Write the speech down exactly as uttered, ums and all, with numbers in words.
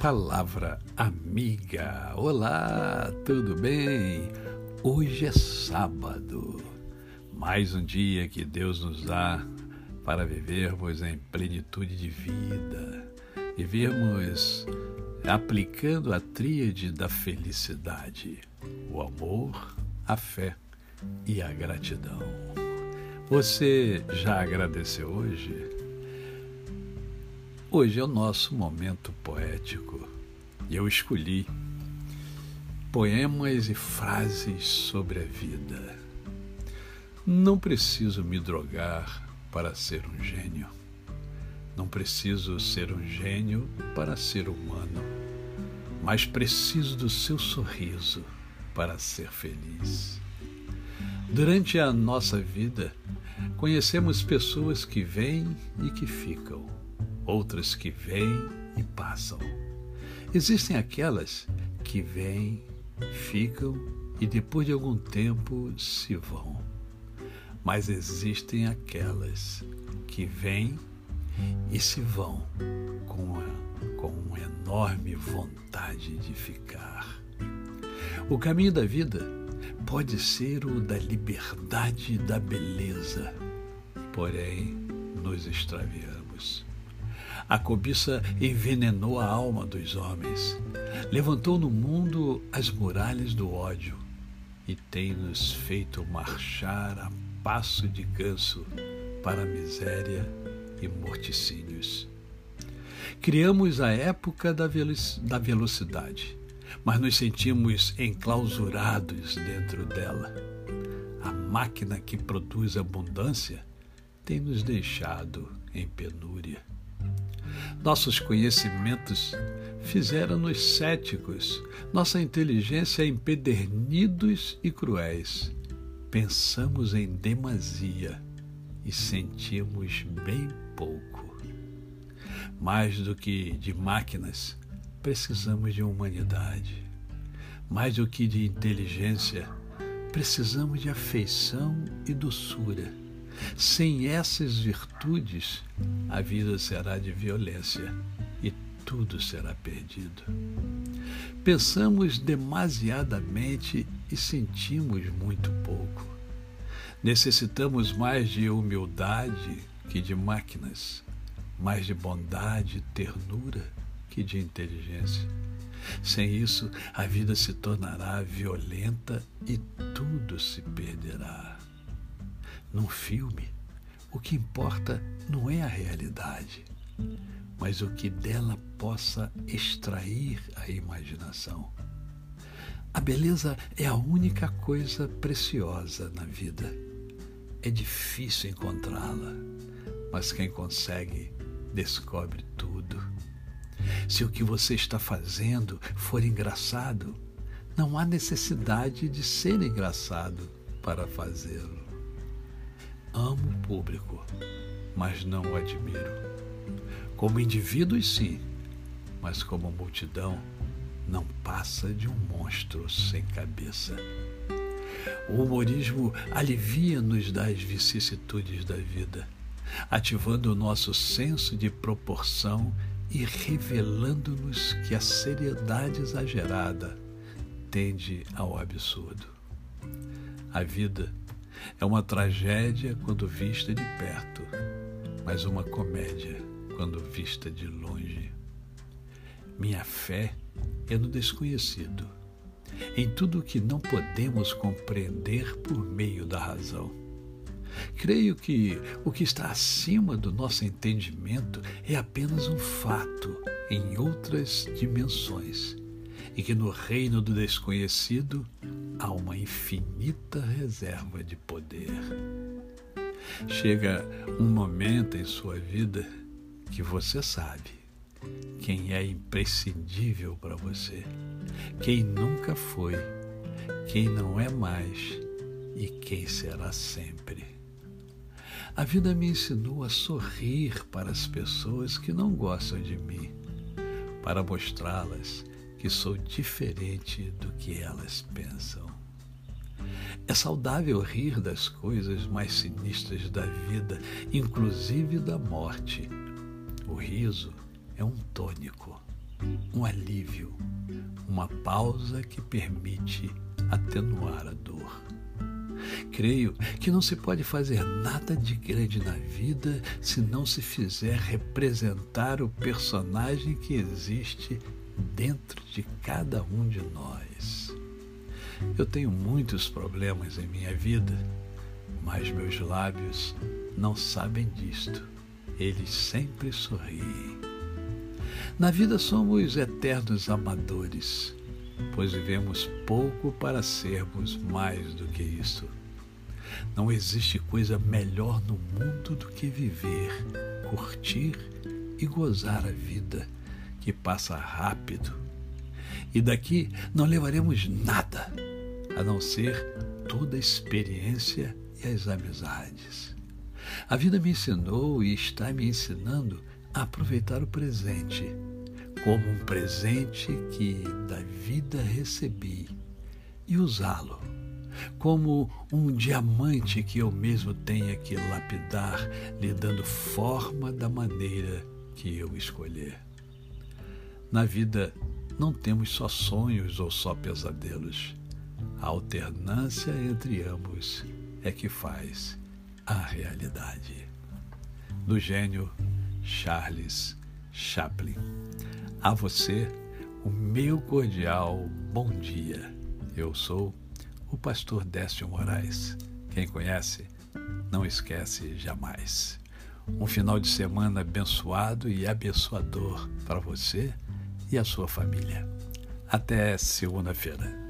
Palavra Amiga. Olá, tudo bem? Hoje é sábado, mais um dia que Deus nos dá para vivermos em plenitude de vida, vivermos aplicando a tríade da felicidade, o amor, a fé e a gratidão. Você já agradeceu hoje? Hoje é o nosso momento poético e eu escolhi poemas e frases sobre a vida. Não preciso me drogar para ser um gênio. Não preciso ser um gênio para ser humano, mas preciso do seu sorriso para ser feliz. Durante a nossa vida, conhecemos pessoas que vêm e que ficam, outras que vêm e passam. Existem aquelas que vêm, ficam e depois de algum tempo se vão. Mas existem aquelas que vêm e se vão com uma, com uma enorme vontade de ficar. O caminho da vida pode ser o da liberdade e da beleza, porém nos extraviamos. A cobiça envenenou a alma dos homens, levantou no mundo as muralhas do ódio e tem-nos feito marchar a passo de ganso para a miséria e morticínios. Criamos a época da, velo- da velocidade, mas nos sentimos enclausurados dentro dela. A máquina que produz abundância tem nos deixado em penúria. Nossos conhecimentos fizeram-nos céticos, nossa inteligência empedernidos e cruéis. Pensamos em demasia e sentimos bem pouco. Mais do que de máquinas, precisamos de humanidade. Mais do que de inteligência, precisamos de afeição e doçura. Sem essas virtudes, a vida será de violência e tudo será perdido. Pensamos demasiadamente e sentimos muito pouco. Necessitamos mais de humildade que de máquinas, mais de bondade e ternura que de inteligência. Sem isso, a vida se tornará violenta e tudo se perderá. Num filme, o que importa não é a realidade, mas o que dela possa extrair a imaginação. A beleza é a única coisa preciosa na vida. É difícil encontrá-la, mas quem consegue descobre tudo. Se o que você está fazendo for engraçado, não há necessidade de ser engraçado para fazê-lo. Amo o público, mas não o admiro. Como indivíduos, sim, mas como multidão, não passa de um monstro sem cabeça. O humorismo alivia-nos das vicissitudes da vida, ativando o nosso senso de proporção e revelando-nos que a seriedade exagerada tende ao absurdo. A vida é uma tragédia quando vista de perto, mas uma comédia quando vista de longe. Minha fé é no desconhecido, em tudo o que não podemos compreender por meio da razão. Creio que o que está acima do nosso entendimento é apenas um fato em outras dimensões, e que no reino do desconhecido há uma infinita reserva de poder. Chega um momento em sua vida que você sabe quem é imprescindível para você, quem nunca foi, quem não é mais e quem será sempre. A vida me ensinou a sorrir para as pessoas que não gostam de mim, para mostrá-las que sou diferente do que elas pensam. É saudável rir das coisas mais sinistras da vida, inclusive da morte. O riso é um tônico, um alívio, uma pausa que permite atenuar a dor. Creio que não se pode fazer nada de grande na vida se não se fizer representar o personagem que existe dentro de cada um de nós. Eu tenho muitos problemas em minha vida, mas meus lábios não sabem disto. Eles sempre sorriem. Na vida somos eternos amadores, pois vivemos pouco para sermos mais do que isso. Não existe coisa melhor no mundo do que viver, curtir e gozar a vida, que passa rápido. E daqui não levaremos nada, a não ser toda a experiência e as amizades. A vida me ensinou e está me ensinando a aproveitar o presente, como um presente que da vida recebi, e usá-lo, como um diamante que eu mesmo tenha que lapidar, lhe dando forma da maneira que eu escolher. Na vida não temos só sonhos ou só pesadelos. A alternância entre ambos é que faz a realidade. Do gênio Charles Chaplin. A você, o meu cordial bom dia. Eu sou o pastor Décio Moraes. Quem conhece, não esquece jamais. Um final de semana abençoado e abençoador para você e a sua família. Até segunda-feira.